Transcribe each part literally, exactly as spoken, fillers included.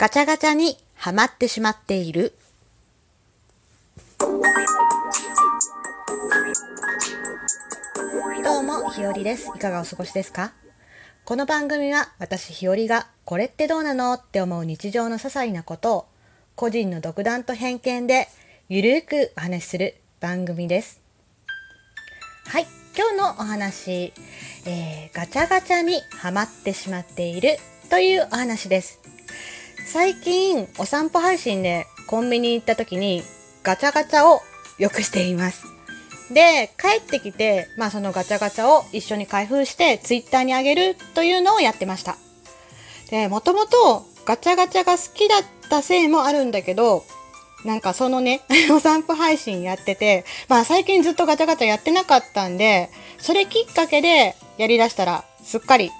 ガチャガチャにはまってしまっている。どうも、ひよりです。いかがお過ごしですか？この番組は私ひよりがこれってどうなのって思う日常の些細なことを個人の独断と偏見でゆるくお話しする番組です。はい、今日のお話、えー、ガチャガチャにはまってしまっているというお話です。最近お散歩配信でコンビニ行った時にガチャガチャをよくしています。で、帰ってきて、まあそのガチャガチャを一緒に開封してツイッターにあげるというのをやってました。で、もともとガチャガチャが好きだったせいもあるんだけど、なんかそのね、お散歩配信やってて、まあ最近ずっとガチャガチャやってなかったんで、それきっかけでやりだしたらすっかり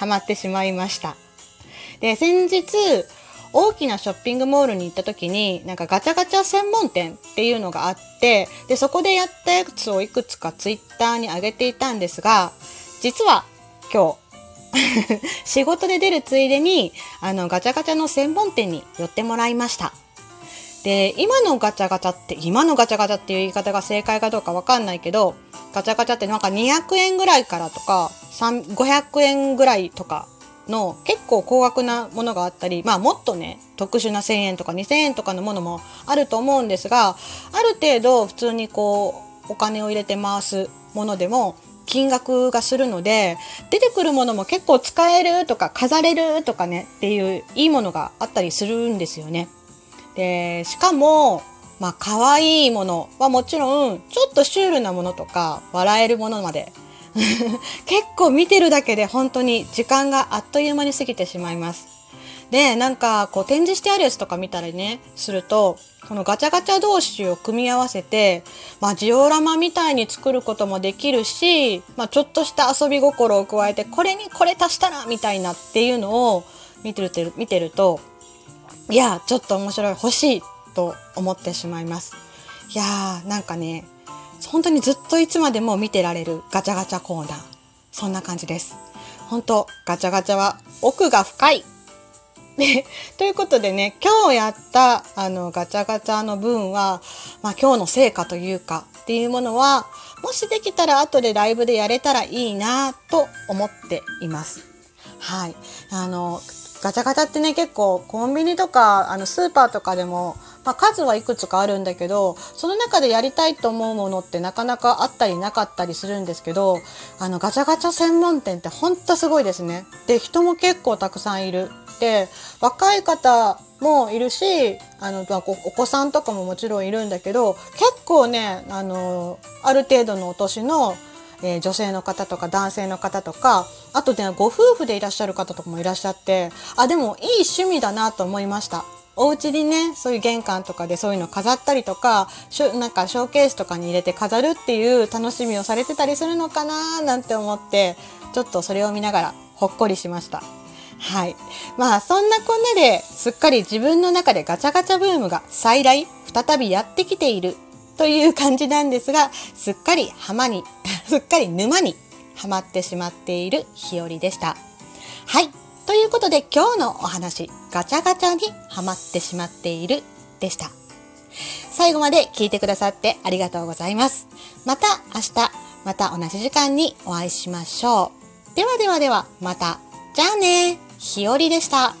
ハマってしまいました。で、先日、大きなショッピングモールに行った時に、なんかガチャガチャ専門店っていうのがあって、で、そこでやったやつをいくつかツイッターに上げていたんですが、実は今日、仕事で出るついでに、あの、ガチャガチャの専門店に寄ってもらいました。で、今のガチャガチャって、今のガチャガチャっていう言い方が正解かどうかわかんないけど、ガチャガチャってなんかにひゃくえんぐらいからとか、ごひゃくえんぐらいとかの結構高額なものがあったり、まあもっとね、特殊なせんえんとかにせんえんとかのものもあると思うんですが、ある程度普通にこう、お金を入れて回すものでも、金額がするので、出てくるものも結構使えるとか飾れるとかねっていういいものがあったりするんですよね。で、しかも、まあ可愛いものはもちろん、ちょっとシュールなものとか笑えるものまで、結構見てるだけで本当に時間があっという間に過ぎてしまいます。で、なんかこう展示してあるやつとか見たりね、すると、このガチャガチャ同士を組み合わせて、まあジオラマみたいに作ることもできるし、まあちょっとした遊び心を加えて、これにこれ足したらみたいなっていうのを見てるてる見てると、いや、ちょっと面白い、欲しいと思ってしまいます。いやー、なんかね、本当にずっといつまでも見てられるガチャガチャコーナー。そんな感じです。本当、ガチャガチャは奥が深い。ということでね、今日やったあのガチャガチャの分は、まあ、今日の成果というかっていうものは、もしできたら後でライブでやれたらいいなと思っています。はい。あの、ガチャガチャってね、結構コンビニとかあのスーパーとかでも、まあ、数はいくつかあるんだけど、その中でやりたいと思うものってなかなかあったりなかったりするんですけど、あのガチャガチャ専門店ってほんとすごいですね。で、人も結構たくさんいる。で、若い方もいるし、あの、まあ、お子さんとかももちろんいるんだけど、結構ね、あの、ある程度のお年のえー、女性の方とか男性の方とか、あとね、ご夫婦でいらっしゃる方とかもいらっしゃって、あ、でもいい趣味だなと思いました。お家にね、そういう玄関とかでそういうの飾ったりとか、しょなんかショーケースとかに入れて飾るっていう楽しみをされてたりするのかななんて思って、ちょっとそれを見ながらほっこりしました。はい。まあそんなこんなですっかり自分の中でガチャガチャブームが再来、再びやってきているという感じなんですが、すっかり浜に、すっかり沼にはまってしまっているひよりでした。はい。ということで今日のお話、ガチャガチャにはまってしまっているでした。最後まで聞いてくださってありがとうございます。また明日、また同じ時間にお会いしましょう。ではではでは、また。じゃあね、ひよりでした。